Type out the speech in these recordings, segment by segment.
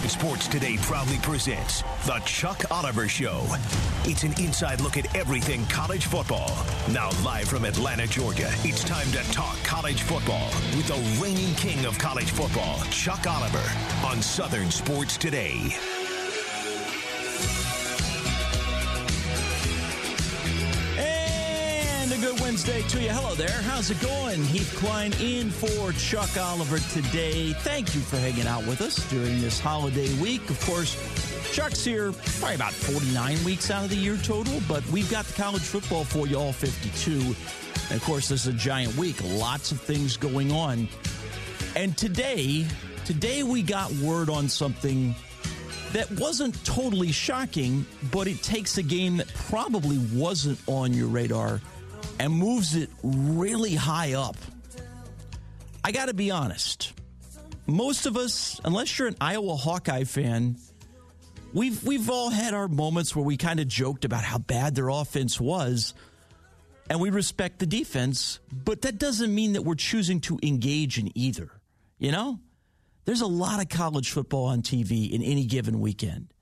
Sports Today proudly presents The Chuck Oliver Show. It's an inside look at everything college football. Now live from Atlanta, Georgia, it's time to talk college football with the reigning king of college football, Chuck Oliver, on Southern Sports Today. Wednesday to you. Hello there. How's it going? Heath Cline in for Chuck Oliver today. Thank you for hanging out with us during this holiday week. Of course, Chuck's here probably about 49 weeks out of the year total, but we've got the college football for you all 52. And of course, this is a giant week. Lots of things going on. And today we got word on something that wasn't totally shocking, but it takes a game that probably wasn't on your radar and moves it really high up. I got to be honest. Most of us, unless you're an Iowa Hawkeye fan, we've all had our moments where we kind of joked about how bad their offense was, and we respect the defense, but that doesn't mean that we're choosing to engage in either. You know? There's a lot of college football on TV in any given weekend.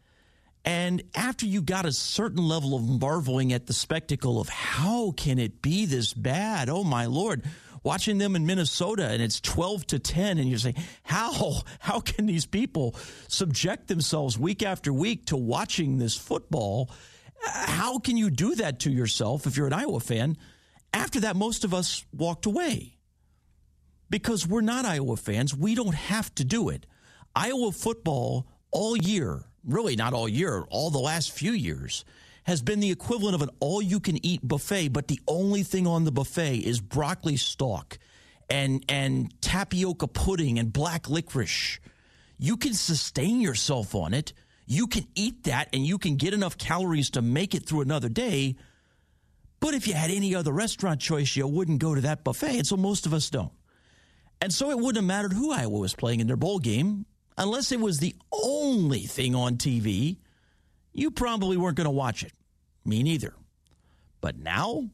And after you got a certain level of marveling at the spectacle of how can it be this bad? Oh, my Lord. Watching them in Minnesota and it's 12-10 and you're saying, how can these people subject themselves week after week to watching this football? How can you do that to yourself if you're an Iowa fan? After that, most of us walked away because we're not Iowa fans. We don't have to do it. Iowa football all year, really not all year, all the last few years, has been the equivalent of an all-you-can-eat buffet, but the only thing on the buffet is broccoli stalk and tapioca pudding and black licorice. You can sustain yourself on it. You can eat that, and you can get enough calories to make it through another day. But if you had any other restaurant choice, you wouldn't go to that buffet, and so most of us don't. And so it wouldn't have mattered who Iowa was playing in their bowl game. Unless it was the only thing on TV, you probably weren't going to watch it. Me neither. But now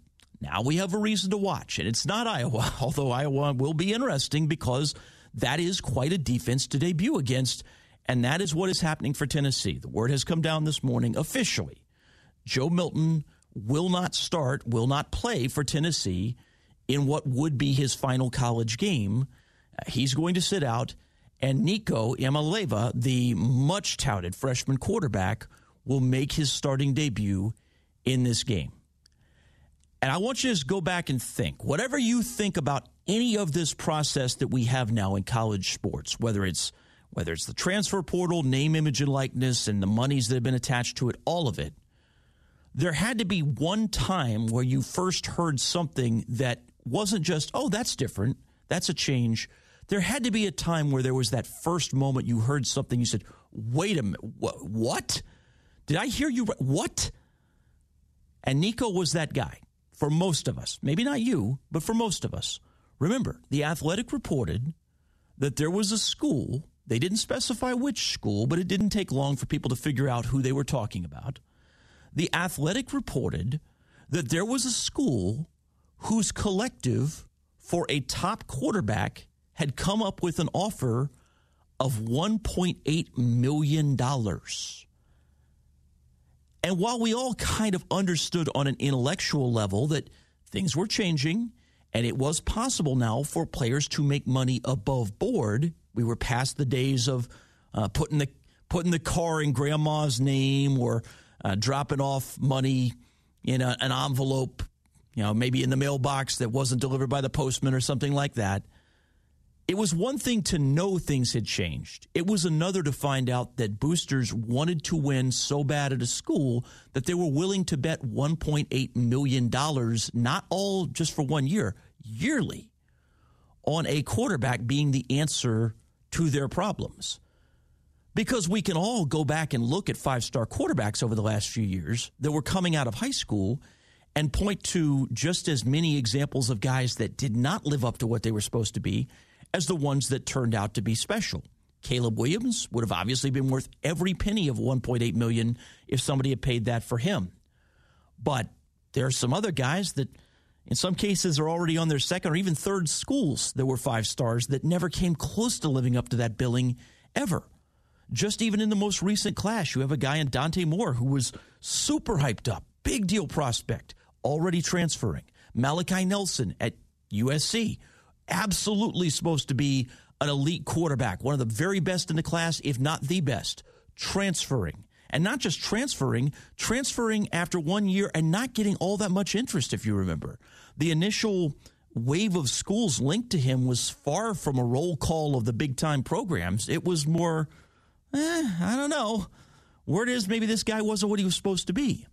we have a reason to watch. And it's not Iowa, although Iowa will be interesting because that is quite a defense to debut against. And that is what is happening for Tennessee. The word has come down this morning officially. Joe Milton will not play for Tennessee in what would be his final college game. He's going to sit out. And Nico Iamaleva, the much-touted freshman quarterback, will make his starting debut in this game. And I want you to just go back and think. Whatever you think about any of this process that we have now in college sports, whether it's the transfer portal, name, image, and likeness, and the monies that have been attached to it, all of it, there had to be one time where you first heard something that wasn't just, oh, that's different, that's a change. There had to be a time where there was that first moment you heard something. You said, wait a minute, what? Did I hear you? What? And Nico was that guy for most of us. Maybe not you, but for most of us. Remember, The Athletic reported that there was a school. They didn't specify which school, but it didn't take long for people to figure out who they were talking about. The Athletic reported that there was a school whose collective for a top quarterback had come up with an offer of $1.8 million. And while we all kind of understood on an intellectual level that things were changing and it was possible now for players to make money above board, we were past the days of putting the car in grandma's name or dropping off money in an envelope, maybe in the mailbox that wasn't delivered by the postman or something like that. It was one thing to know things had changed. It was another to find out that boosters wanted to win so bad at a school that they were willing to bet $1.8 million, not all just for 1 year, yearly, on a quarterback being the answer to their problems. Because we can all go back and look at five-star quarterbacks over the last few years that were coming out of high school and point to just as many examples of guys that did not live up to what they were supposed to be as the ones that turned out to be special. Caleb Williams would have obviously been worth every penny of $1.8 million if somebody had paid that for him. But there are some other guys that in some cases are already on their second or even third schools that were five stars that never came close to living up to that billing ever. Just even in the most recent class, you have a guy in Dante Moore who was super hyped up, big deal prospect, already transferring. Malachi Nelson at USC, absolutely supposed to be an elite quarterback, one of the very best in the class, if not the best, transferring. And not just transferring after 1 year and not getting all that much interest, if you remember. The initial wave of schools linked to him was far from a roll call of the big-time programs. It was more, I don't know. Word is maybe this guy wasn't what he was supposed to be.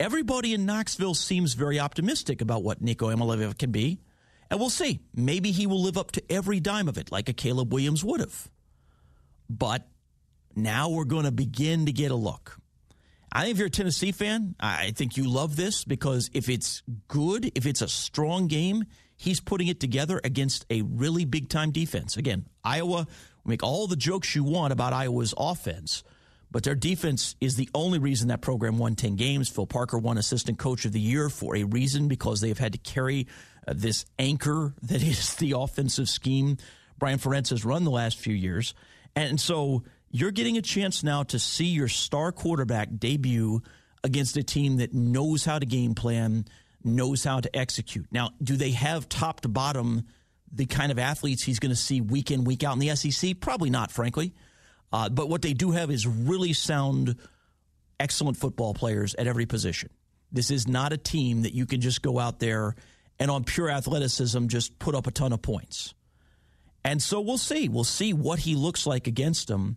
Everybody in Knoxville seems very optimistic about what Nico Iamaleva can be. And we'll see. Maybe he will live up to every dime of it like a Caleb Williams would have. But now we're going to begin to get a look. I think if you're a Tennessee fan, I think you love this because if it's good, if it's a strong game, he's putting it together against a really big-time defense. Again, Iowa, make all the jokes you want about Iowa's offense, but their defense is the only reason that program won 10 games. Phil Parker won Assistant Coach of the Year for a reason because they have had to carry this anchor that is the offensive scheme Brian Ference has run the last few years. And so you're getting a chance now to see your star quarterback debut against a team that knows how to game plan, knows how to execute. Now, do they have top to bottom the kind of athletes he's going to see week in, week out in the SEC? Probably not, frankly. But what they do have is really sound, excellent football players at every position. This is not a team that you can just go out there and on pure athleticism just put up a ton of points. And so we'll see. We'll see what he looks like against them.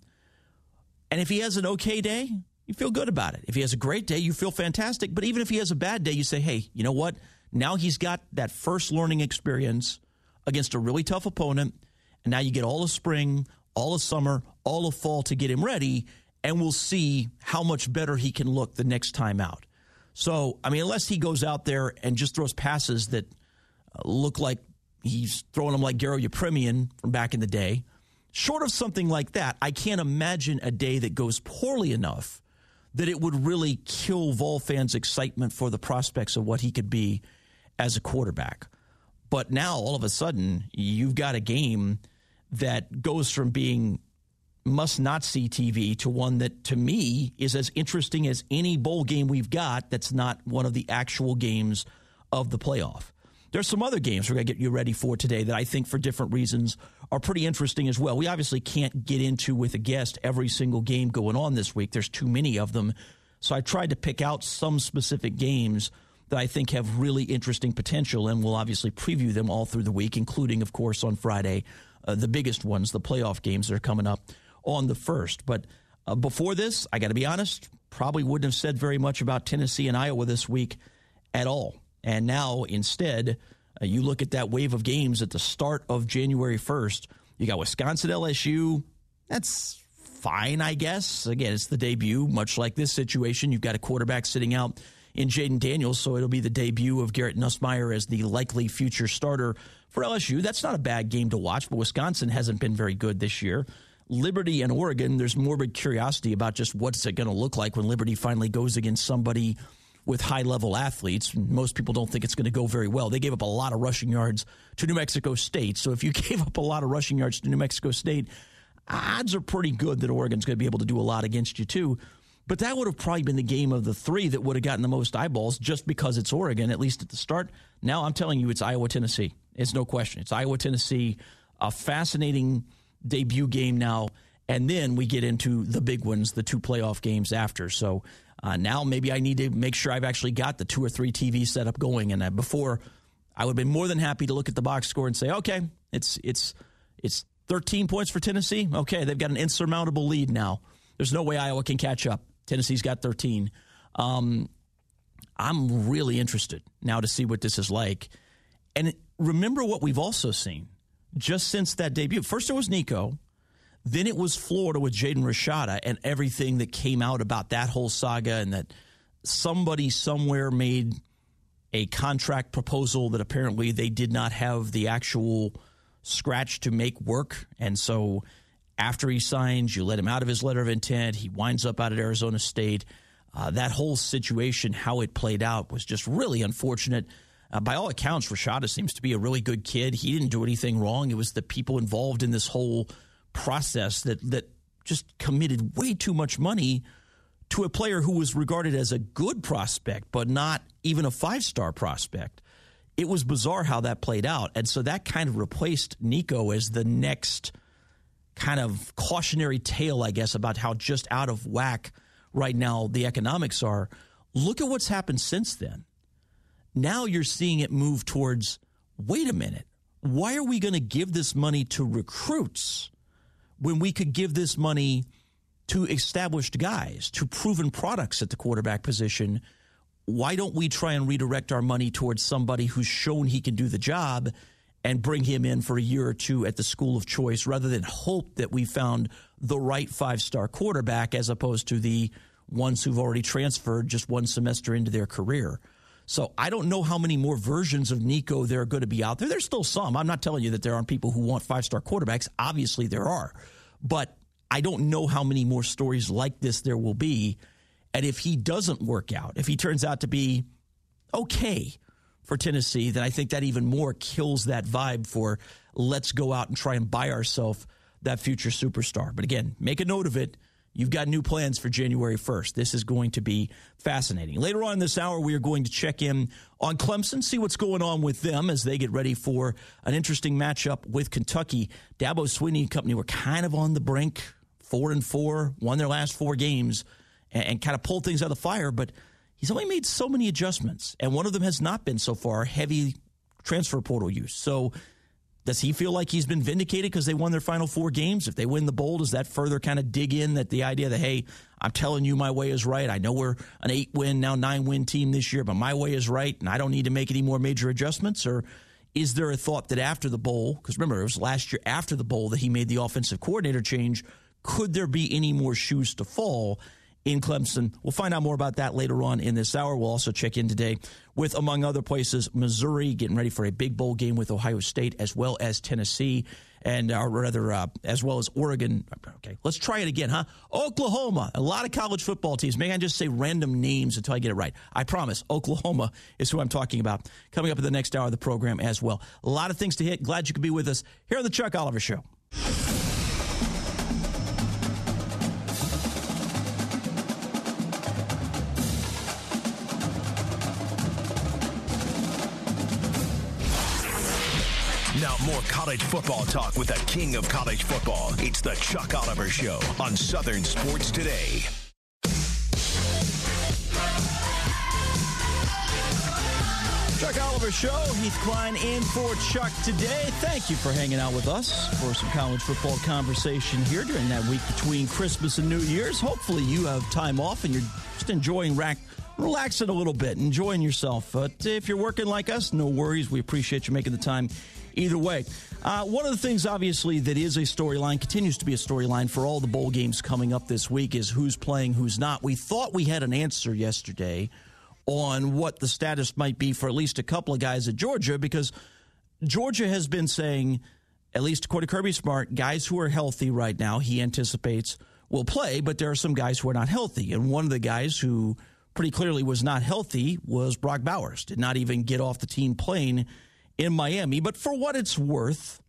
And if he has an okay day, you feel good about it. If he has a great day, you feel fantastic. But even if he has a bad day, you say, hey, you know what? Now he's got that first learning experience against a really tough opponent, and now you get all of spring, all of summer, all of fall to get him ready, and we'll see how much better he can look the next time out. So, I mean, unless he goes out there and just throws passes that look like he's throwing them like Garo Yepremian from back in the day, short of something like that, I can't imagine a day that goes poorly enough that it would really kill Vol fans' excitement for the prospects of what he could be as a quarterback. But now, all of a sudden, you've got a game that goes from being must-not-see TV to one that, to me, is as interesting as any bowl game we've got that's not one of the actual games of the playoff. There's some other games we're going to get you ready for today that I think, for different reasons, are pretty interesting as well. We obviously can't get into, with a guest, every single game going on this week. There's too many of them. So I tried to pick out some specific games that I think have really interesting potential, and we'll obviously preview them all through the week, including, of course, on Friday, the biggest ones, the playoff games that are coming up on the 1st. But before this, I got to be honest, probably wouldn't have said very much about Tennessee and Iowa this week at all. And now, instead, you look at that wave of games at the start of January 1st. You got Wisconsin, LSU. That's fine, I guess. Again, it's the debut. Much like this situation, you've got a quarterback sitting out in Jaden Daniels, so it'll be the debut of Garrett Nussmeier as the likely future starter for LSU. That's not a bad game to watch, but Wisconsin hasn't been very good this year. Liberty and Oregon, there's morbid curiosity about just what's it going to look like when Liberty finally goes against somebody with high-level athletes. Most people don't think it's going to go very well. They gave up a lot of rushing yards to New Mexico State, so if you gave up a lot of rushing yards to New Mexico State, odds are pretty good that Oregon's going to be able to do a lot against you, too. But that would have probably been the game of the three that would have gotten the most eyeballs just because it's Oregon, at least at the start. Now I'm telling you it's Iowa-Tennessee. It's no question. It's Iowa-Tennessee, a fascinating debut game now. And then we get into the big ones, the two playoff games after. So now maybe I need to make sure I've actually got the two or three TV setup going. And before, I would have been more than happy to look at the box score and say, okay, it's 13 points for Tennessee. Okay, they've got an insurmountable lead now. There's no way Iowa can catch up. Tennessee's got 13. I'm really interested now to see what this is like. And remember what we've also seen just since that debut. First it was Nico. Then it was Florida with Jaden Rashada and everything that came out about that whole saga and that somebody somewhere made a contract proposal that apparently they did not have the actual scratch to make work. And so after he signs, you let him out of his letter of intent. He winds up out at Arizona State. That whole situation, how it played out, was just really unfortunate. By all accounts, Rashada seems to be a really good kid. He didn't do anything wrong. It was the people involved in this whole process that just committed way too much money to a player who was regarded as a good prospect, but not even a five-star prospect. It was bizarre how that played out. And so that kind of replaced Nico as the next kind of cautionary tale, I guess, about how just out of whack right now the economics are. Look at what's happened since then. Now you're seeing it move towards, wait a minute, why are we going to give this money to recruits when we could give this money to established guys, to proven products at the quarterback position? Why don't we try and redirect our money towards somebody who's shown he can do the job and bring him in for a year or two at the school of choice, rather than hope that we found the right five-star quarterback, as opposed to the ones who've already transferred just one semester into their career? So I don't know how many more versions of Nico there are going to be out there. There's still some. I'm not telling you that there aren't people who want five-star quarterbacks. Obviously there are. But I don't know how many more stories like this there will be. And if he doesn't work out, if he turns out to be okay for Tennessee, then I think that even more kills that vibe for let's go out and try and buy ourselves that future superstar. But again, make a note of it. You've got new plans for January 1st. This is going to be fascinating. Later on this hour, we are going to check in on Clemson, see what's going on with them as they get ready for an interesting matchup with Kentucky. Dabo Swinney and company were kind of on the brink, 4-4, won their last four games, and kind of pulled things out of the fire, but he's only made so many adjustments, and one of them has not been so far heavy transfer portal use. So does he feel like he's been vindicated because they won their final four games? If they win the bowl, does that further kind of dig in that the idea that, hey, I'm telling you my way is right. I know we're an 8-win, now 9-win team this year, but my way is right, and I don't need to make any more major adjustments? Or is there a thought that after the bowl, because remember, it was last year after the bowl that he made the offensive coordinator change, could there be any more shoes to fall in Clemson? We'll find out more about that later on in this hour. We'll also check in today with, among other places, Missouri, getting ready for a big bowl game with Ohio State, as well as Tennessee, and as well as Oregon. Okay, let's try it again, huh? Oklahoma. A lot of college football teams. Maybe I just say random names until I get it right. I promise. Oklahoma is who I'm talking about. Coming up in the next hour of the program as well. A lot of things to hit. Glad you could be with us here on the Chuck Oliver Show. Now more college football talk with the king of college football. It's the Chuck Oliver Show on Southern Sports Today. Chuck Oliver Show, Heath Cline in for Chuck today. Thank you for hanging out with us for some college football conversation here during that week between Christmas and New Year's. Hopefully you have time off and you're just enjoying relaxing a little bit, enjoying yourself. But if you're working like us, no worries. We appreciate you making the time either way. One of the things, obviously, that is a storyline, continues to be a storyline for all the bowl games coming up this week is who's playing, who's not. We thought we had an answer yesterday on what the status might be for at least a couple of guys at Georgia, because Georgia has been saying, at least according to Kirby Smart, guys who are healthy right now, he anticipates, will play, but there are some guys who are not healthy. And one of the guys who pretty clearly was not healthy was Brock Bowers, did not even get off the team plane in Miami. But for what it's worth,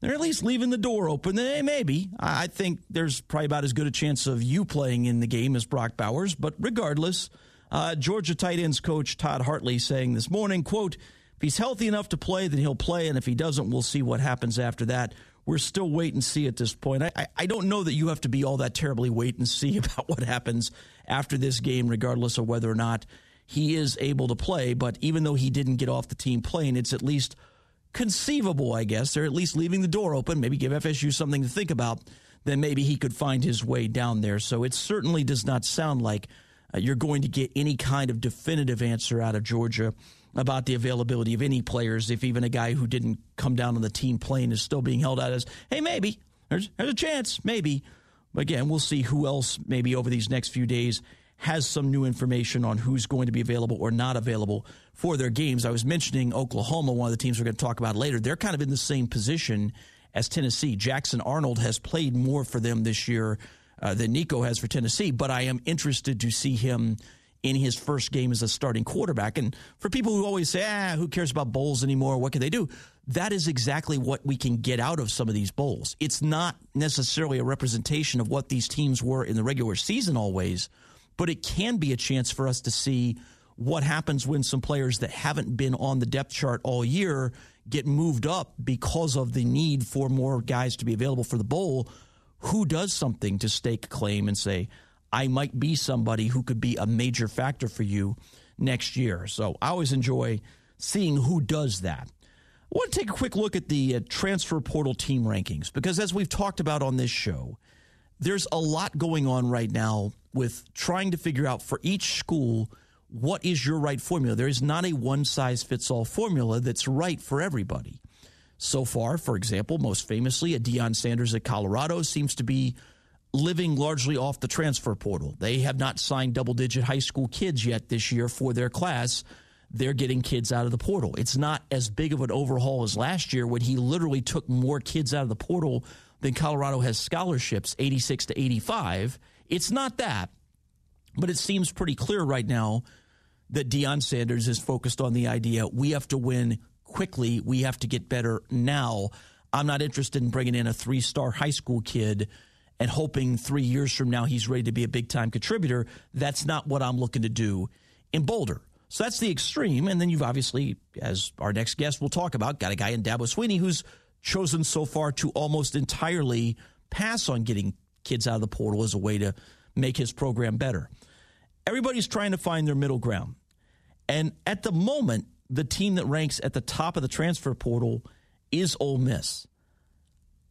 they're at least leaving the door open. Maybe. I think there's probably about as good a chance of you playing in the game as Brock Bowers. But regardless, Georgia tight ends coach Todd Hartley saying this morning, quote, if he's healthy enough to play, then he'll play. And if he doesn't, we'll see what happens after that. We're still wait and see at this point. I don't know that you have to be all that terribly wait and see about what happens after this game, regardless of whether or not he is able to play. But even though he didn't get off the team plane, it's at least conceivable, I guess. They're at least leaving the door open, maybe give FSU something to think about, then maybe he could find his way down there. So it certainly does not sound like you're going to get any kind of definitive answer out of Georgia about the availability of any players, if even a guy who didn't come down on the team plane is still being held out as, hey, maybe. There's a chance, maybe. Again, we'll see who else maybe over these next few days has some new information on who's going to be available or not available for their games. I was mentioning Oklahoma, one of the teams we're going to talk about later. They're kind of in the same position as Tennessee. Jackson Arnold has played more for them this year than Nico has for Tennessee, but I am interested to see him in his first game as a starting quarterback. And for people who always say, who cares about bowls anymore? What can they do? That is exactly what we can get out of some of these bowls. It's not necessarily a representation of what these teams were in the regular season always, but it can be a chance for us to see what happens when some players that haven't been on the depth chart all year get moved up because of the need for more guys to be available for the bowl. Who does something to stake a claim and say, I might be somebody who could be a major factor for you next year? So I always enjoy seeing who does that. I want to take a quick look at the transfer portal team rankings, because as we've talked about on this show, there's a lot going on right now with trying to figure out for each school what is your right formula. There is not a one-size-fits-all formula that's right for everybody. So far, for example, most famously, a Deion Sanders at Colorado seems to be living largely off the transfer portal. They have not signed double-digit high school kids yet this year for their class. They're getting kids out of the portal. It's not as big of an overhaul as last year when he literally took more kids out of the portal than Colorado has scholarships, 86 to 85. It's not that, but it seems pretty clear right now that Deion Sanders is focused on the idea, we have to win quickly, we have to get better now. I'm not interested in bringing in a three-star high school kid and hoping 3 years from now he's ready to be a big-time contributor. That's not what I'm looking to do in Boulder. So that's the extreme. And then you've obviously, as our next guest will talk about, got a guy in Dabo Swinney who's chosen so far to almost entirely pass on getting kids out of the portal as a way to make his program better. Everybody's trying to find their middle ground. And at the moment, the team that ranks at the top of the transfer portal is Ole Miss.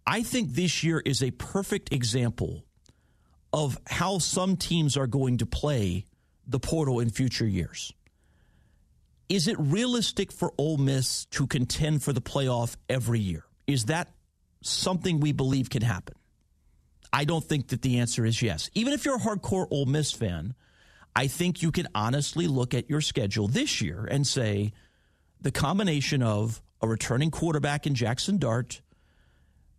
I think this year is a perfect example of how some teams are going to play the portal in future years. Is it realistic for Ole Miss to contend for the playoff every year? Is that something we believe can happen? I don't think that the answer is yes. Even if you're a hardcore Ole Miss fan, I think you can honestly look at your schedule this year and say the combination of a returning quarterback in Jackson Dart,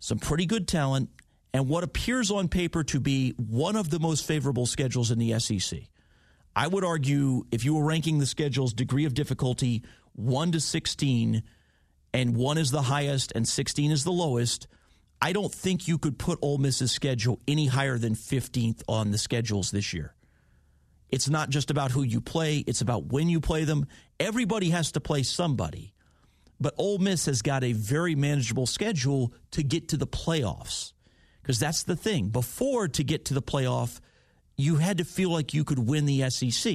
some pretty good talent, and what appears on paper to be one of the most favorable schedules in the SEC. I would argue if you were ranking the schedule's degree of difficulty 1 to 16, and 1 is the highest and 16 is the lowest, I don't think you could put Ole Miss's schedule any higher than 15th on the schedules this year. It's not just about who you play. It's about when you play them. Everybody has to play somebody. But Ole Miss has got a very manageable schedule to get to the playoffs, because that's the thing. Before, to get to the playoff, you had to feel like you could win the SEC.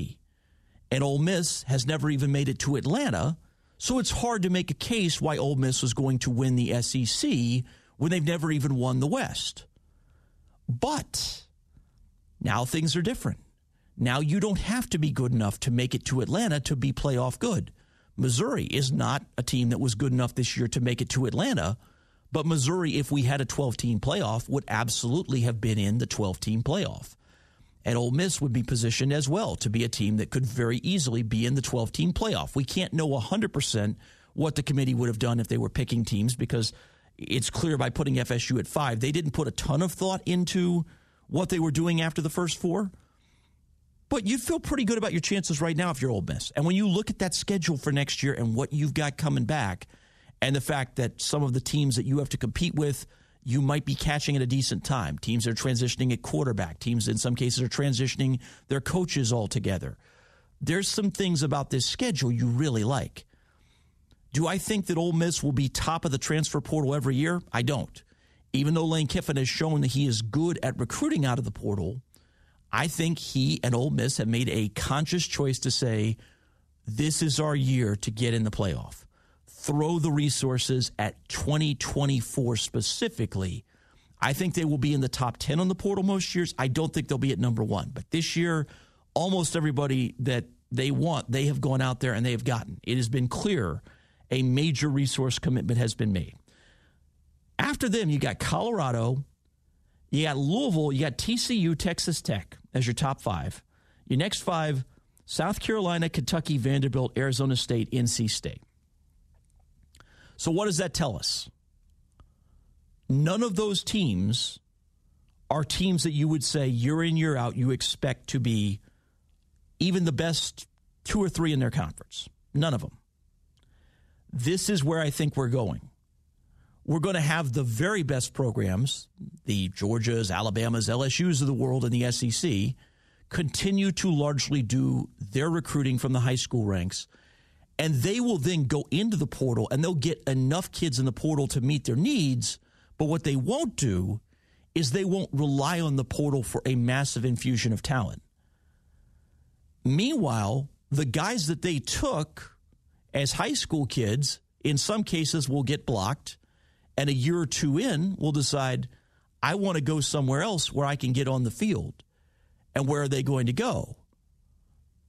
And Ole Miss has never even made it to Atlanta, so it's hard to make a case why Ole Miss was going to win the SEC when they've never even won the West. But now things are different. Now you don't have to be good enough to make it to Atlanta to be playoff good. Missouri is not a team that was good enough this year to make it to Atlanta, but Missouri, if we had a 12-team playoff, would absolutely have been in the 12-team playoff. And Ole Miss would be positioned as well to be a team that could very easily be in the 12-team playoff. We can't know 100% what the committee would have done if they were picking teams, because it's clear by putting FSU at 5, they didn't put a ton of thought into what they were doing after the first four. But you'd feel pretty good about your chances right now if you're Ole Miss. And when you look at that schedule for next year and what you've got coming back, and the fact that some of the teams that you have to compete with, you might be catching at a decent time. Teams that are transitioning at quarterback. Teams, in some cases, are transitioning their coaches altogether. There's some things about this schedule you really like. Do I think that Ole Miss will be top of the transfer portal every year? I don't. Even though Lane Kiffin has shown that he is good at recruiting out of the portal, I think he and Ole Miss have made a conscious choice to say, this is our year to get in the playoff. Throw the resources at 2024 specifically. I think they will be in the top 10 on the portal most years. I don't think they'll be at number one. But this year, almost everybody that they want, they have gone out there and they have gotten. It has been clear a major resource commitment has been made. After them, you got Colorado, you got Louisville, you got TCU, Texas Tech as your top five. Your next five, South Carolina, Kentucky, Vanderbilt, Arizona State, NC State. So what does that tell us? None of those teams are teams that you would say year in, year out, you expect to be even the best two or three in their conference. None of them. This is where I think we're going. We're going to have the very best programs, the Georgias, Alabamas, LSUs of the world and the SEC, continue to largely do their recruiting from the high school ranks, and they will then go into the portal, and they'll get enough kids in the portal to meet their needs, but what they won't do is they won't rely on the portal for a massive infusion of talent. Meanwhile, the guys that they took as high school kids, in some cases, will get blocked, and a year or two in, will decide, I want to go somewhere else where I can get on the field. And where are they going to go?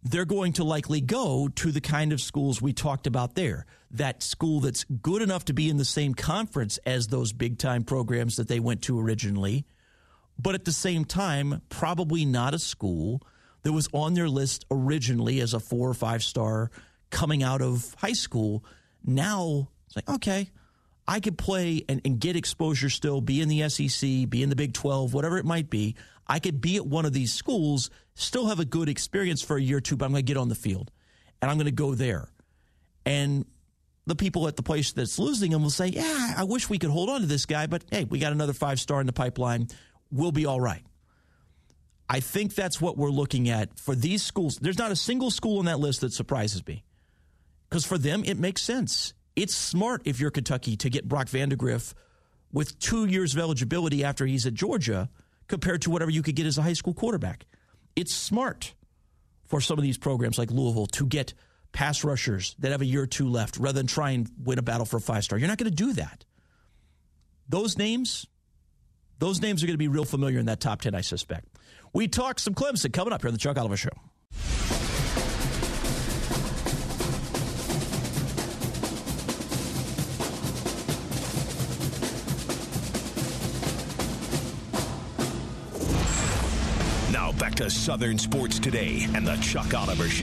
They're going to likely go to the kind of schools we talked about there, that school that's good enough to be in the same conference as those big-time programs that they went to originally, but at the same time, probably not a school that was on their list originally as a 4 or 5 star coming out of high school. Now, it's like, okay, I could play and get exposure still, be in the SEC, be in the Big 12, whatever it might be. I could be at one of these schools, still have a good experience for a year or two, but I'm going to get on the field, and I'm going to go there. And the people at the place that's losing them will say, yeah, I wish we could hold on to this guy, but hey, we got another 5-star in the pipeline. We'll be all right. I think that's what we're looking at for these schools. There's not a single school on that list that surprises me, because for them, it makes sense. It's smart if you're Kentucky to get Brock Vandagriff with 2 years of eligibility after he's at Georgia compared to whatever you could get as a high school quarterback. It's smart for some of these programs like Louisville to get pass rushers that have a year or two left rather than try and win a battle for a 5-star. You're not going to do that. Those names are going to be real familiar in that top 10, I suspect. We talk some Clemson coming up here on the Chuck Oliver Show. Back to Southern Sports Today and the Chuck Oliver Show.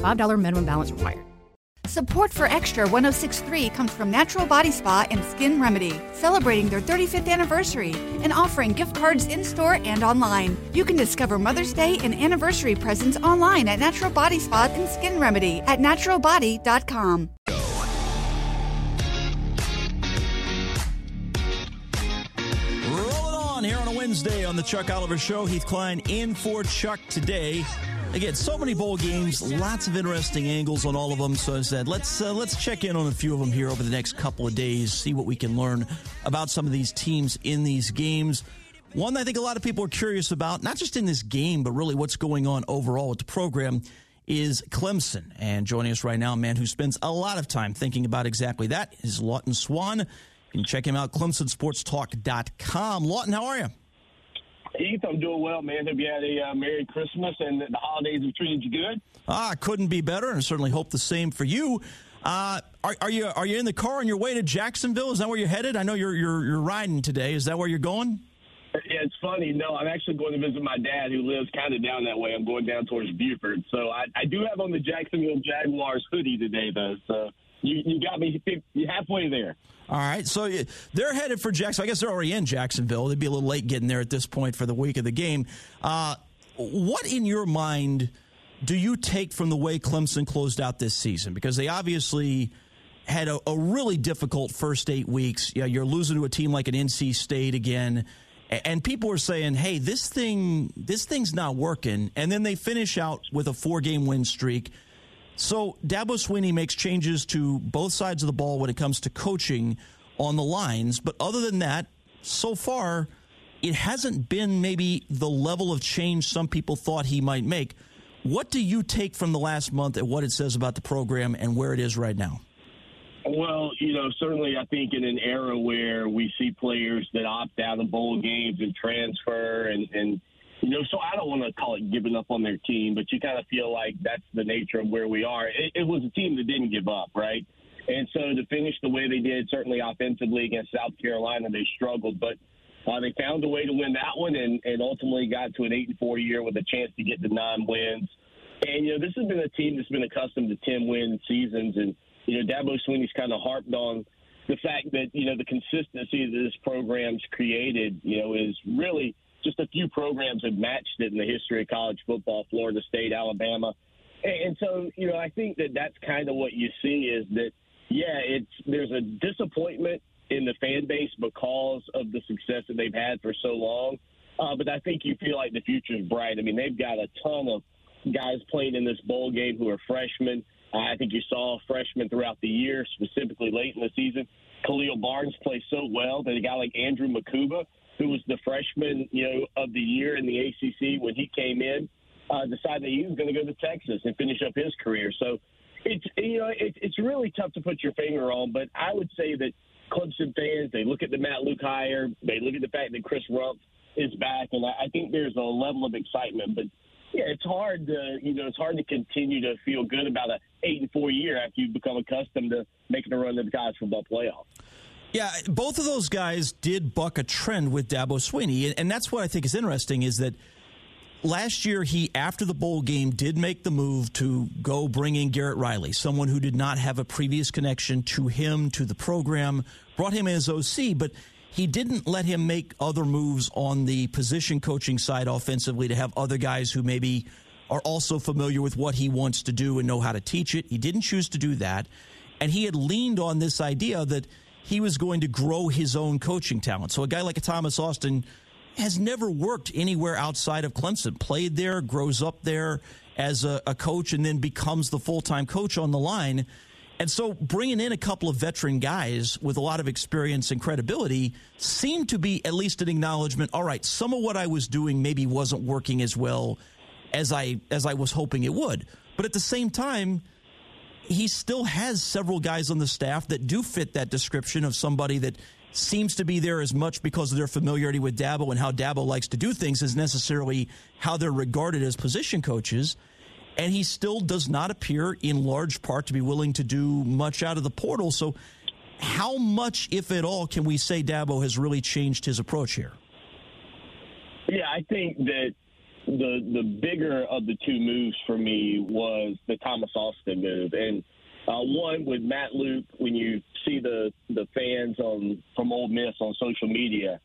$5 minimum balance required. Support for Extra 106.3 comes from Natural Body Spa and Skin Remedy, celebrating their 35th anniversary and offering gift cards in-store and online. You can discover Mother's Day and anniversary presents online at Natural Body Spa and Skin Remedy at naturalbody.com. Rolling on here on a Wednesday on the Chuck Oliver Show. Heath Cline in for Chuck today. Again, so many bowl games, lots of interesting angles on all of them. So I said, let's check in on a few of them here over the next couple of days, see what we can learn about some of these teams in these games. One I think a lot of people are curious about, not just in this game, but really what's going on overall with the program, is Clemson. And joining us right now, a man who spends a lot of time thinking about exactly that, is Lawton Swann. You can check him out, ClemsonSportsTalk.com. Lawton, how are you? Heath, I'm doing well, man. Hope you had a Merry Christmas and the holidays have treated you good. Ah, couldn't be better, and certainly hope the same for you. Are you in the car on your way to Jacksonville? Is that where you're headed? I know you're riding today. Is that where you're going? Yeah, it's funny. No, I'm actually going to visit my dad, who lives kind of down that way. I'm going down towards Buford. So I do have on the Jacksonville Jaguars hoodie today, though. So you got me halfway there. All right, so they're headed for Jacksonville. I guess they're already in Jacksonville. They'd be a little late getting there at this point for the week of the game. What, in your mind, do you take from the way Clemson closed out this season? Because they obviously had a really difficult first 8 weeks. You know, you're losing to a team like an NC State again, and people are saying, hey, this thing's not working. And then they finish out with a 4-game win streak. So Dabo Swinney makes changes to both sides of the ball when it comes to coaching on the lines. But other than that, so far, it hasn't been maybe the level of change some people thought he might make. What do you take from the last month and what it says about the program and where it is right now? Well, you know, certainly I think in an era where we see players that opt out of bowl games and transfer and you know, so I don't want to call it giving up on their team, but you kind of feel like that's the nature of where we are. It was a team that didn't give up, right? And so to finish the way they did, certainly offensively against South Carolina, they struggled, but they found a way to win that one and ultimately got to an 8-4 year with a chance to get to 9 wins. And, you know, this has been a team that's been accustomed to 10-win seasons. And, you know, Dabo Swinney's kind of harped on the fact that, you know, the consistency that this program's created, you know, is really just a few programs have matched it in the history of college football, Florida State, Alabama. And so, you know, I think that that's kind of what you see is that, yeah, there's a disappointment in the fan base because of the success that they've had for so long. But I think you feel like the future is bright. I mean, they've got a ton of guys playing in this bowl game who are freshmen. I think you saw freshmen throughout the year, specifically late in the season. Khalil Barnes played so well that a guy like Andrew Makuba, who was the freshman, you know, of the year in the ACC when he came in, decided he was going to go to Texas and finish up his career. So it's, you know, it's really tough to put your finger on, but I would say that Clemson fans, they look at the Matt Luke hire, they look at the fact that Chris Rumpf is back, and I think there's a level of excitement. But yeah, it's hard to, you know, it's hard to continue to feel good about an 8-4 year after you've become accustomed to making a run to the college football playoff. Yeah, both of those guys did buck a trend with Dabo Swinney, and that's what I think is interesting is that last year he, after the bowl game, did make the move to go bring in Garrett Riley, someone who did not have a previous connection to him, to the program, brought him in as OC, but he didn't let him make other moves on the position coaching side offensively to have other guys who maybe are also familiar with what he wants to do and know how to teach it. He didn't choose to do that, and he had leaned on this idea that he was going to grow his own coaching talent. So a guy like a Thomas Austin has never worked anywhere outside of Clemson, played there, grows up there as a coach, and then becomes the full-time coach on the line. And so bringing in a couple of veteran guys with a lot of experience and credibility seemed to be at least an acknowledgement, all right, some of what I was doing maybe wasn't working as well as I was hoping it would. But at the same time, he still has several guys on the staff that do fit that description of somebody that seems to be there as much because of their familiarity with Dabo and how Dabo likes to do things as necessarily how they're regarded as position coaches. And he still does not appear in large part to be willing to do much out of the portal. So how much, if at all, can we say Dabo has really changed his approach here? Yeah, I think that the bigger of the two moves for me was the Thomas Austin move. And one with Matt Luke, when you see the fans from Ole Miss on social media,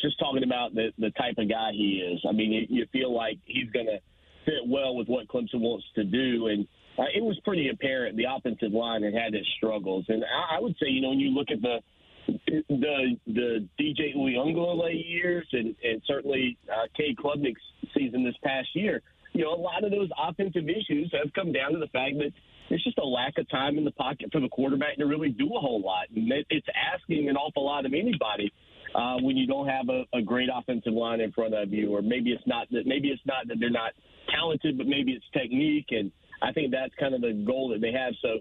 just talking about the type of guy he is. I mean, you feel like he's going to fit well with what Clemson wants to do. And it was pretty apparent the offensive line had its struggles. And I would say, you know, when you look at the DJ Uyunglele years and certainly Cade Klubnik's season this past year, you know, a lot of those offensive issues have come down to the fact that there's just a lack of time in the pocket for the quarterback to really do a whole lot. And it's asking an awful lot of anybody when you don't have a great offensive line in front of you, or maybe it's not that they're not talented, but maybe it's technique. And I think that's kind of the goal that they have. So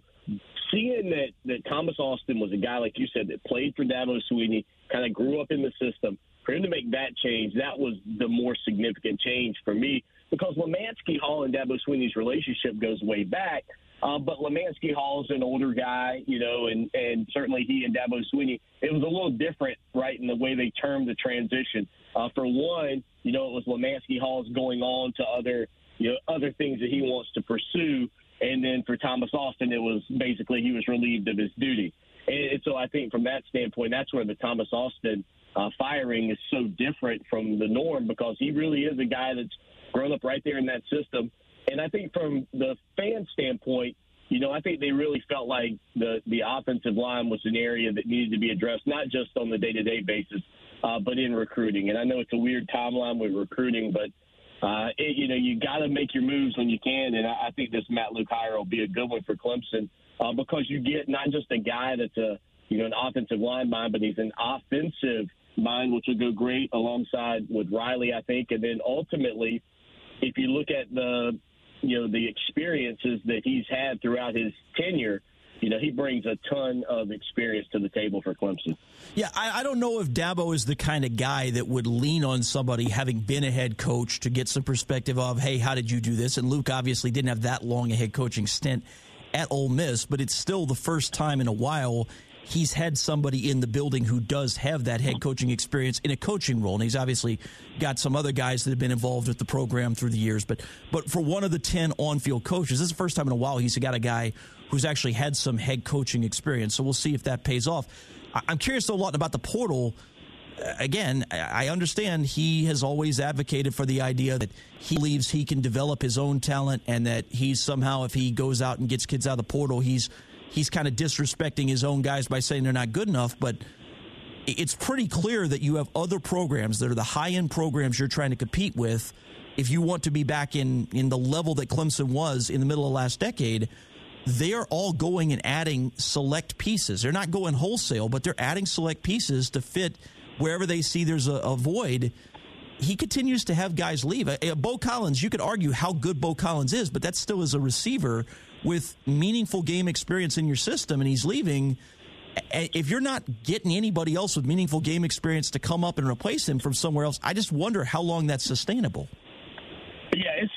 seeing that Thomas Austin was a guy, like you said, that played for Dabo Swinney, kind of grew up in the system, for him to make that change, that was the more significant change for me, because Lemansky Hall and Dabo Swinney's relationship goes way back. But Lemansky Hall is an older guy, you know, and certainly he and Dabo Swinney, it was a little different, right, in the way they termed the transition. For one, you know, it was Lemansky Hall's going on to other, you know, other things that he wants to pursue. And then for Thomas Austin, it was basically he was relieved of his duty. And so I think from that standpoint, that's where the Thomas Austin firing is so different from the norm, because he really is a guy that's grown up right there in that system. And I think from the fan standpoint, you know, I think they really felt like the offensive line was an area that needed to be addressed, not just on the day-to-day basis, but in recruiting. And I know it's a weird timeline with recruiting, but, you know, you got to make your moves when you can. And I think this Matt Luke hire will be a good one for Clemson because you get not just a guy that's a, you know, an offensive line mind, but he's an offensive mind, which will go great alongside with Riley, I think. And then ultimately, if you look at the you know, the experiences that he's had throughout his tenure, you know, he brings a ton of experience to the table for Clemson. Yeah, I don't know if Dabo is the kind of guy that would lean on somebody having been a head coach to get some perspective of, hey, how did you do this? And Luke obviously didn't have that long a head coaching stint at Ole Miss, but it's still the first time in a while he's had somebody in the building who does have that head coaching experience in a coaching role. And he's obviously got some other guys that have been involved with the program through the years. But for one of the 10 on-field coaches, this is the first time in a while he's got a guy who's actually had some head coaching experience. So we'll see if that pays off. I'm curious, though, Lawton, about the portal. Again, I understand he has always advocated for the idea that he believes he can develop his own talent and that he's somehow, if he goes out and gets kids out of the portal, he's kind of disrespecting his own guys by saying they're not good enough. But it's pretty clear that you have other programs that are the high-end programs you're trying to compete with if you want to be back in the level that Clemson was in the middle of last decade. They're all going and adding select pieces. They're not going wholesale, but they're adding select pieces to fit wherever they see there's a void. He continues to have guys leave. Bo Collins, you could argue how good Bo Collins is, but that still is a receiver with meaningful game experience in your system, and he's leaving. If you're not getting anybody else with meaningful game experience to come up and replace him from somewhere else, I just wonder how long that's sustainable. Yeah,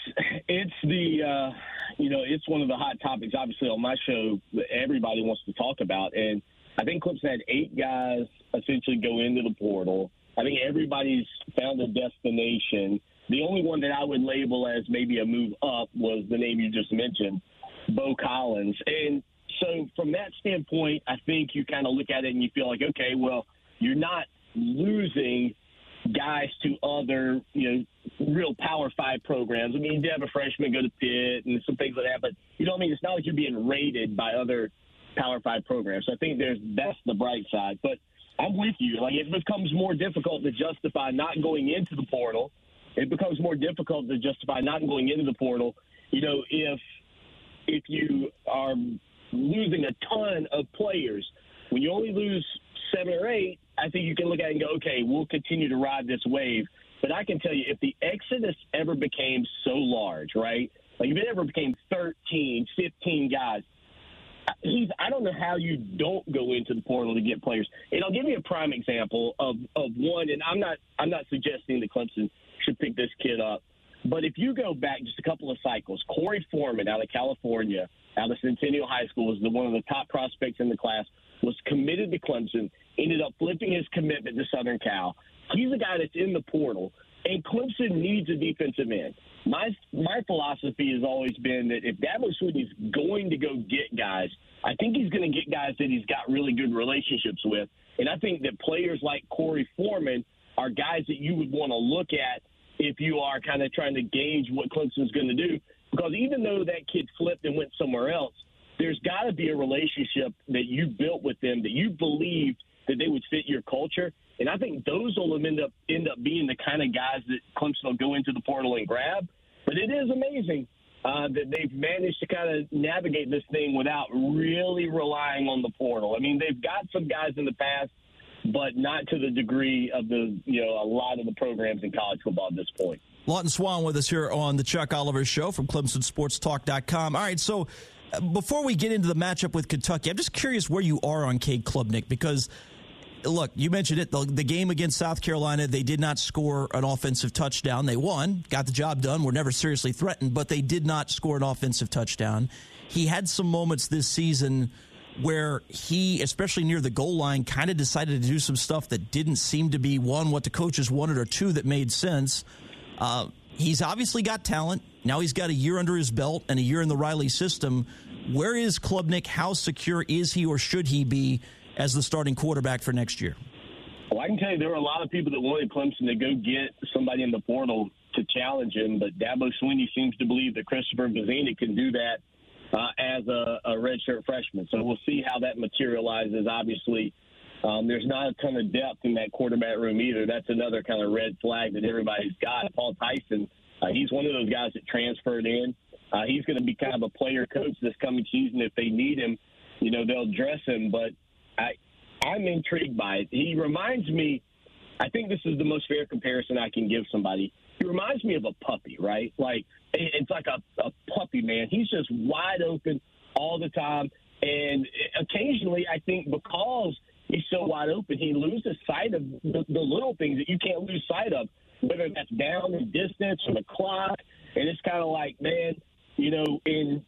it's the you know, it's one of the hot topics, obviously, on my show that everybody wants to talk about. And I think Clemson had 8 guys essentially go into the portal. I think everybody's found a destination. The only one that I would label as maybe a move up was the name you just mentioned, Bo Collins. And so from that standpoint, I think you kind of look at it and you feel like, okay, well, you're not losing guys to other, you know, real Power 5 programs. I mean, you did have a freshman go to Pitt and some things like that, but you know what I mean? It's not like you're being raided by other Power 5 programs. So I think that's the bright side. But I'm with you. Like, it becomes more difficult to justify not going into the portal. It becomes more difficult to justify not going into the portal, you know, if you are losing a ton of players. When you only lose 7 or 8, I think you can look at it and go, okay, we'll continue to ride this wave. But I can tell you, if the exodus ever became so large, right, like if it ever became 13, 15 guys, I don't know how you don't go into the portal to get players. And I'll give you a prime example of one, and I'm not suggesting that Clemson should pick this kid up. But if you go back just a couple of cycles, Corey Foreman out of California, out of Centennial High School, was one of the top prospects in the class, was committed to Clemson, ended up flipping his commitment to Southern Cal. He's a guy that's in the portal, and Clemson needs a defensive end. My philosophy has always been that if Dabo Swinney's going to go get guys, I think he's going to get guys that he's got really good relationships with. And I think that players like Corey Foreman are guys that you would want to look at if you are kind of trying to gauge what Clemson's going to do. Because even though that kid flipped and went somewhere else, there's got to be a relationship that you built with them, that you believed that they would fit your culture. And I think those will end up being the kind of guys that Clemson will go into the portal and grab. But it is amazing that they've managed to kind of navigate this thing without really relying on the portal. I mean, they've got some guys in the past, but not to the degree of the, you know, a lot of the programs in college football at this point. Lawton Swann with us here on the Chuck Oliver Show from ClemsonSportsTalk.com. All right, so before we get into the matchup with Kentucky, I'm just curious where you are on Cade Klubnik, because look, you mentioned it, the game against South Carolina, they did not score an offensive touchdown. They won, got the job done, were never seriously threatened, but they did not score an offensive touchdown. He had some moments this season where he, especially near the goal line, kind of decided to do some stuff that didn't seem to be, one, what the coaches wanted, or two, that made sense. He's obviously got talent. Now he's got a year under his belt and a year in the Riley system. Where is Klubnik? How secure is he, or should he be, as the starting quarterback for next year? Well, I can tell you there were a lot of people that wanted Clemson to go get somebody in the portal to challenge him, but Dabo Swinney seems to believe that Christopher Vazina can do that as a redshirt freshman. So we'll see how that materializes. Obviously, there's not a ton of depth in that quarterback room either. That's another kind of red flag that everybody's got. Paul Tyson, he's one of those guys that transferred in. He's going to be kind of a player coach this coming season. If they need him, you know, they'll dress him, but I'm intrigued by it. He reminds me, I think this is the most fair comparison I can give somebody. He reminds me of a puppy, right? Like, it's like a puppy, man. He's just wide open all the time. And occasionally, I think because he's so wide open, he loses sight of the little things that you can't lose sight of, whether that's down in distance or the clock. And it's kind of like, man, you know, in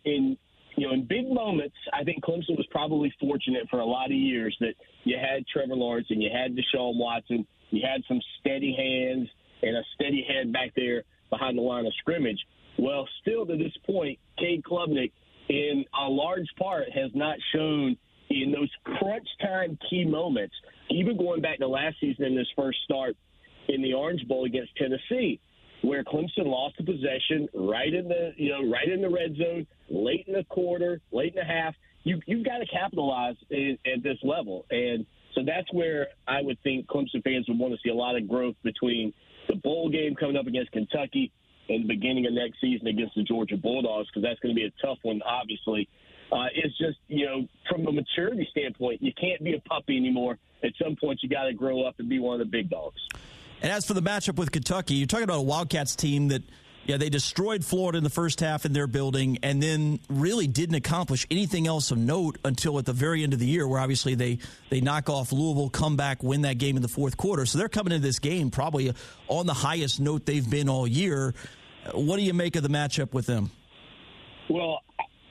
big moments, I think Clemson was probably fortunate for a lot of years that you had Trevor Lawrence and you had Deshaun Watson. You had some steady hands and a steady head back there behind the line of scrimmage. Well, still to this point, Cade Klubnik, in a large part, has not shown in those crunch time key moments, even going back to last season in his first start in the Orange Bowl against Tennessee, where Clemson lost the possession right in the red zone, late in the quarter, late in the half. You've got to capitalize at this level. And so that's where I would think Clemson fans would want to see a lot of growth between the bowl game coming up against Kentucky and the beginning of next season against the Georgia Bulldogs, because that's going to be a tough one, obviously. It's just, you know, from a maturity standpoint, you can't be a puppy anymore. At some point, you got to grow up and be one of the big dogs. And as for the matchup with Kentucky, you're talking about a Wildcats team that, yeah, they destroyed Florida in the first half in their building and then really didn't accomplish anything else of note until at the very end of the year, where obviously they knock off Louisville, come back, win that game in the fourth quarter. So they're coming into this game probably on the highest note they've been all year. What do you make of the matchup with them? Well,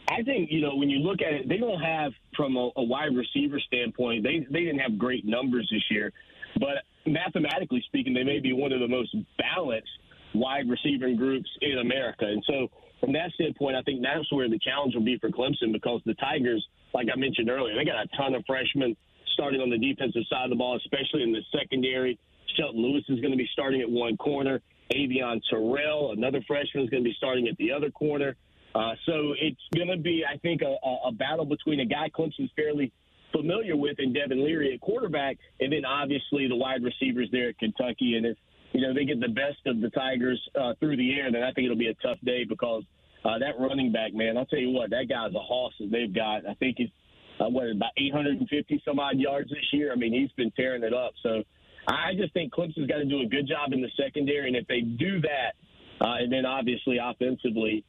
I think, you know, when you look at it, they don't have, from a wide receiver standpoint, they didn't have great numbers this year. But mathematically speaking, they may be one of the most balanced wide receiving groups in America. And so from that standpoint, I think that's where the challenge will be for Clemson, because the Tigers, like I mentioned earlier, they got a ton of freshmen starting on the defensive side of the ball, especially in the secondary. Shelton Lewis is going to be starting at one corner. Avion Terrell, another freshman, is going to be starting at the other corner. So it's going to be, I think, a battle between a guy Clemson's fairly familiar with in Devin Leary at quarterback, and then obviously the wide receivers there at Kentucky. And if, you know, they get the best of the Tigers through the air, then I think it'll be a tough day, because that running back, man, I'll tell you what, that guy's a hoss that they've got. I think he's, about 850-some-odd yards this year. I mean, he's been tearing it up. So I just think Clemson's got to do a good job in the secondary, and if they do that, and then obviously offensively,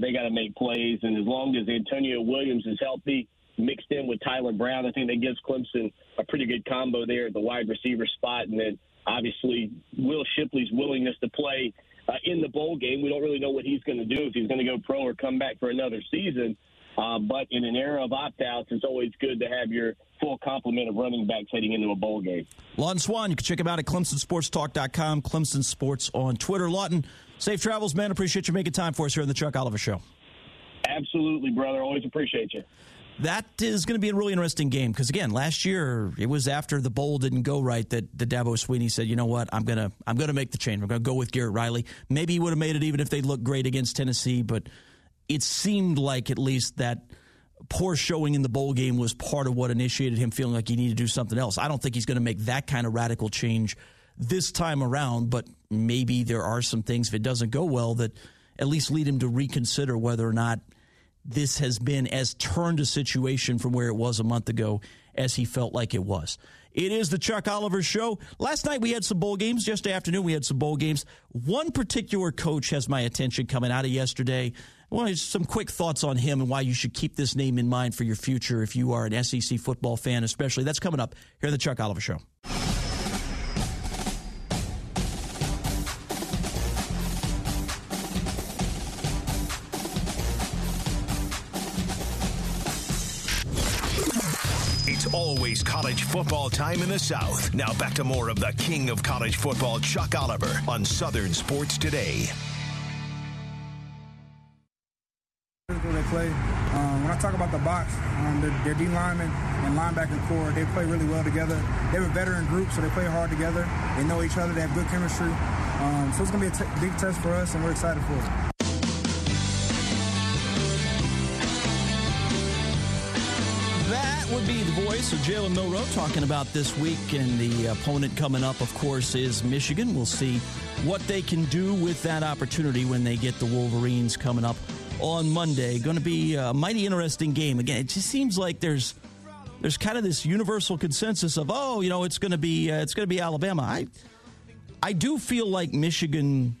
they got to make plays. And as long as Antonio Williams is healthy, mixed in with Tyler Brown, I think that gives Clemson a pretty good combo there at the wide receiver spot. And then obviously, Will Shipley's willingness to play in the bowl game. We don't really know what he's going to do, if he's going to go pro or come back for another season. But in an era of opt-outs, it's always good to have your full complement of running backs heading into a bowl game. Lawton Swann, you can check him out at ClemsonSportsTalk.com, Clemson Sports on Twitter. Lawton, safe travels, man. Appreciate you making time for us here on the Chuck Oliver Show. Absolutely, brother. Always appreciate you. That is going to be a really interesting game, because, again, last year it was after the bowl didn't go right that the Dabo Sweeney said, you know what, I'm going to make the change. I'm going to go with Garrett Riley. Maybe he would have made it even if they looked great against Tennessee, but it seemed like at least that poor showing in the bowl game was part of what initiated him feeling like he needed to do something else. I don't think he's going to make that kind of radical change this time around, but maybe there are some things, if it doesn't go well, that at least lead him to reconsider whether or not this has been as turned a situation from where it was a month ago as he felt like it was. It is the Chuck Oliver Show. Last night we had some bowl games. Yesterday afternoon we had some bowl games. One particular coach has my attention coming out of yesterday. I wanted some quick thoughts on him and why you should keep this name in mind for your future if you are an SEC football fan especially. That's coming up here on the Chuck Oliver Show. Always college football time in the South. Now back to more of the king of college football, Chuck Oliver, on Southern Sports Today. Physical they play. When I talk about the box, their D linemen and linebacking core, they play really well together. They have a veteran group, so they play hard together. They know each other. They have good chemistry. So it's going to be a big test for us, and we're excited for it. Would be the voice of Jalen Milroe talking about this week, and the opponent coming up, of course, is Michigan. We'll see what they can do with that opportunity when they get the Wolverines coming up on Monday. Going to be a mighty interesting game. Again, it just seems like there's kind of this universal consensus of, oh, you know, it's going to be Alabama. I do feel like Michigan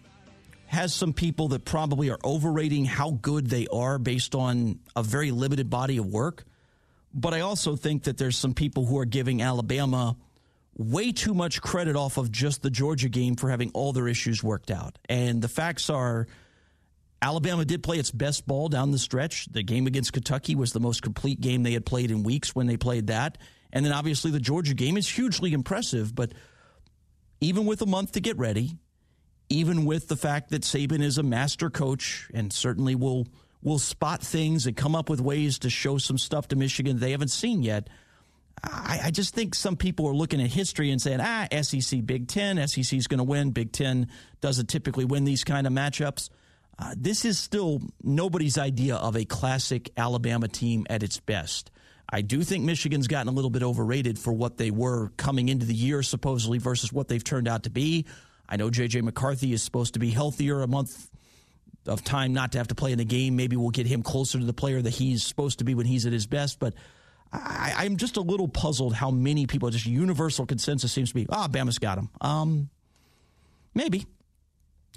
has some people that probably are overrating how good they are based on a very limited body of work. But I also think that there's some people who are giving Alabama way too much credit off of just the Georgia game for having all their issues worked out. And the facts are Alabama did play its best ball down the stretch. The game against Kentucky was the most complete game they had played in weeks when they played that. And then obviously the Georgia game is hugely impressive. But even with a month to get ready, even with the fact that Saban is a master coach and certainly will spot things and come up with ways to show some stuff to Michigan they haven't seen yet, I just think some people are looking at history and saying, SEC, Big Ten, SEC's going to win. Big Ten doesn't typically win these kind of matchups. This is still nobody's idea of a classic Alabama team at its best. I do think Michigan's gotten a little bit overrated for what they were coming into the year, supposedly, versus what they've turned out to be. I know J.J. McCarthy is supposed to be healthier, a month of time not to have to play in a game. Maybe we'll get him closer to the player that he's supposed to be when he's at his best, but I'm just a little puzzled how many people, just universal consensus seems to be, Bama's got him. Maybe.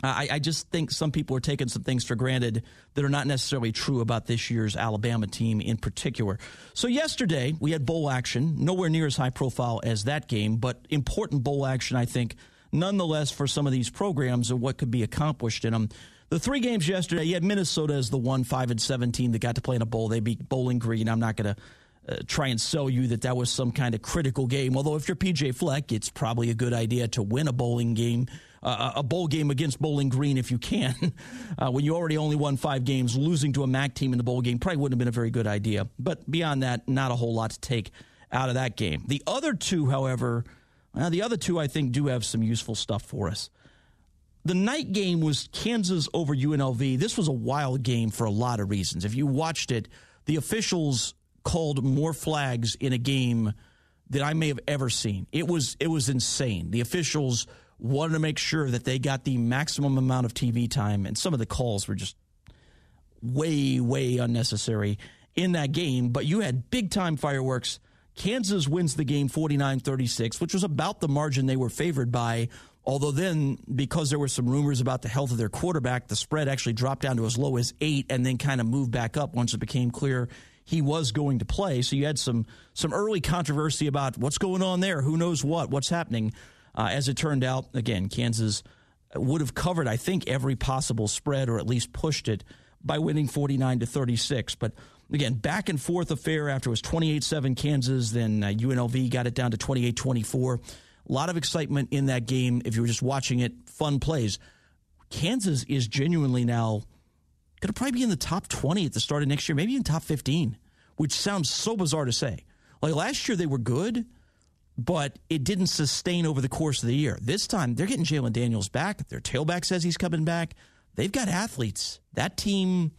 I just think some people are taking some things for granted that are not necessarily true about this year's Alabama team in particular. So yesterday we had bowl action, nowhere near as high profile as that game, but important bowl action, I think, nonetheless, for some of these programs and what could be accomplished in them. The three games yesterday, you had Minnesota as the 1-5-7 team that got to play in a bowl. They beat Bowling Green. I'm not going to try and sell you that was some kind of critical game. Although if you're P.J. Fleck, it's probably a good idea to win a bowl game against Bowling Green if you can. When you already only won 5 games, losing to a MAC team in the bowl game probably wouldn't have been a very good idea. But beyond that, not a whole lot to take out of that game. The other two, however, I think, do have some useful stuff for us. The night game was Kansas over UNLV. This was a wild game for a lot of reasons. If you watched it, the officials called more flags in a game than I may have ever seen. It was insane. The officials wanted to make sure that they got the maximum amount of TV time, and some of the calls were just way, way unnecessary in that game. But you had big-time fireworks. Kansas wins the game 49-36, which was about the margin they were favored by, although then, because there were some rumors about the health of their quarterback, the spread actually dropped down to as low as 8 and then kind of moved back up once it became clear he was going to play. So you had some early controversy about what's going on there, who knows what's happening. As it turned out, again, Kansas would have covered, I think, every possible spread, or at least pushed it, by winning 49-36. But again, back and forth affair. After it was 28-7 Kansas, then UNLV got it down to 28-24. A lot of excitement in that game. If you were just watching it, fun plays. Kansas is genuinely now going to probably be in the top 20 at the start of next year, maybe even top 15, which sounds so bizarre to say. Like last year they were good, but it didn't sustain over the course of the year. This time they're getting Jaden Daniels back. Their tailback says he's coming back. They've got athletes. That team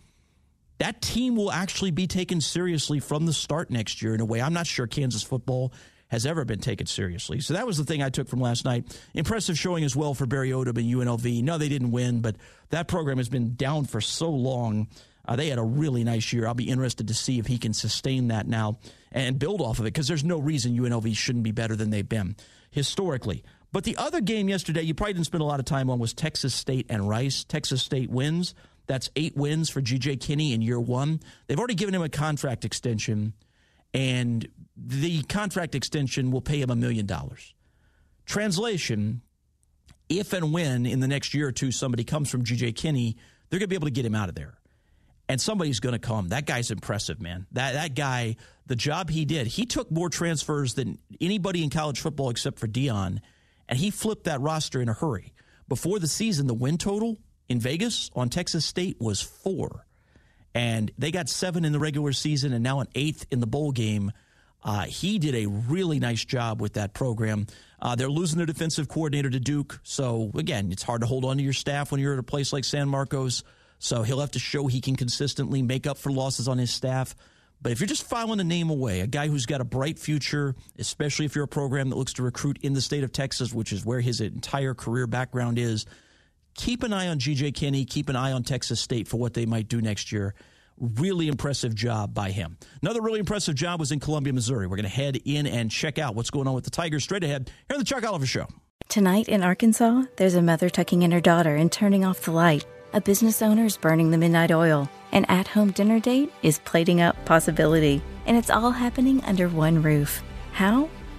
will actually be taken seriously from the start next year in a way I'm not sure Kansas football has ever been taken seriously. So that was the thing I took from last night. Impressive showing as well for Barry Odom and UNLV. No, they didn't win, but that program has been down for so long. They had a really nice year. I'll be interested to see if he can sustain that now and build off of it, because there's no reason UNLV shouldn't be better than they've been historically. But the other game yesterday you probably didn't spend a lot of time on was Texas State and Rice. Texas State wins. That's 8 wins for G.J. Kinney in year 1. They've already given him a contract extension, and the contract extension will pay him $1 million. Translation, if and when in the next year or two somebody comes from G.J. Kinney, they're going to be able to get him out of there. And somebody's going to come. That guy's impressive, man. That guy, the job he did, he took more transfers than anybody in college football except for Deion, and he flipped that roster in a hurry. Before the season, the win total in Vegas on Texas State was 4, and they got 7 in the regular season and now an 8th in the bowl game. He did a really nice job with that program. They're losing their defensive coordinator to Duke, so again, it's hard to hold on to your staff when you're at a place like San Marcos, so he'll have to show he can consistently make up for losses on his staff. But if you're just filing a name away, a guy who's got a bright future, especially if you're a program that looks to recruit in the state of Texas, which is where his entire career background is, keep an eye on G.J. Kinney. Keep an eye on Texas State for what they might do next year. Really impressive job by him. Another really impressive job was in Columbia, Missouri. We're going to head in and check out what's going on with the Tigers straight ahead here on the Chuck Oliver Show. Tonight in Arkansas, there's a mother tucking in her daughter and turning off the light. A business owner is burning the midnight oil. An at-home dinner date is plating up possibility. And it's all happening under one roof. How?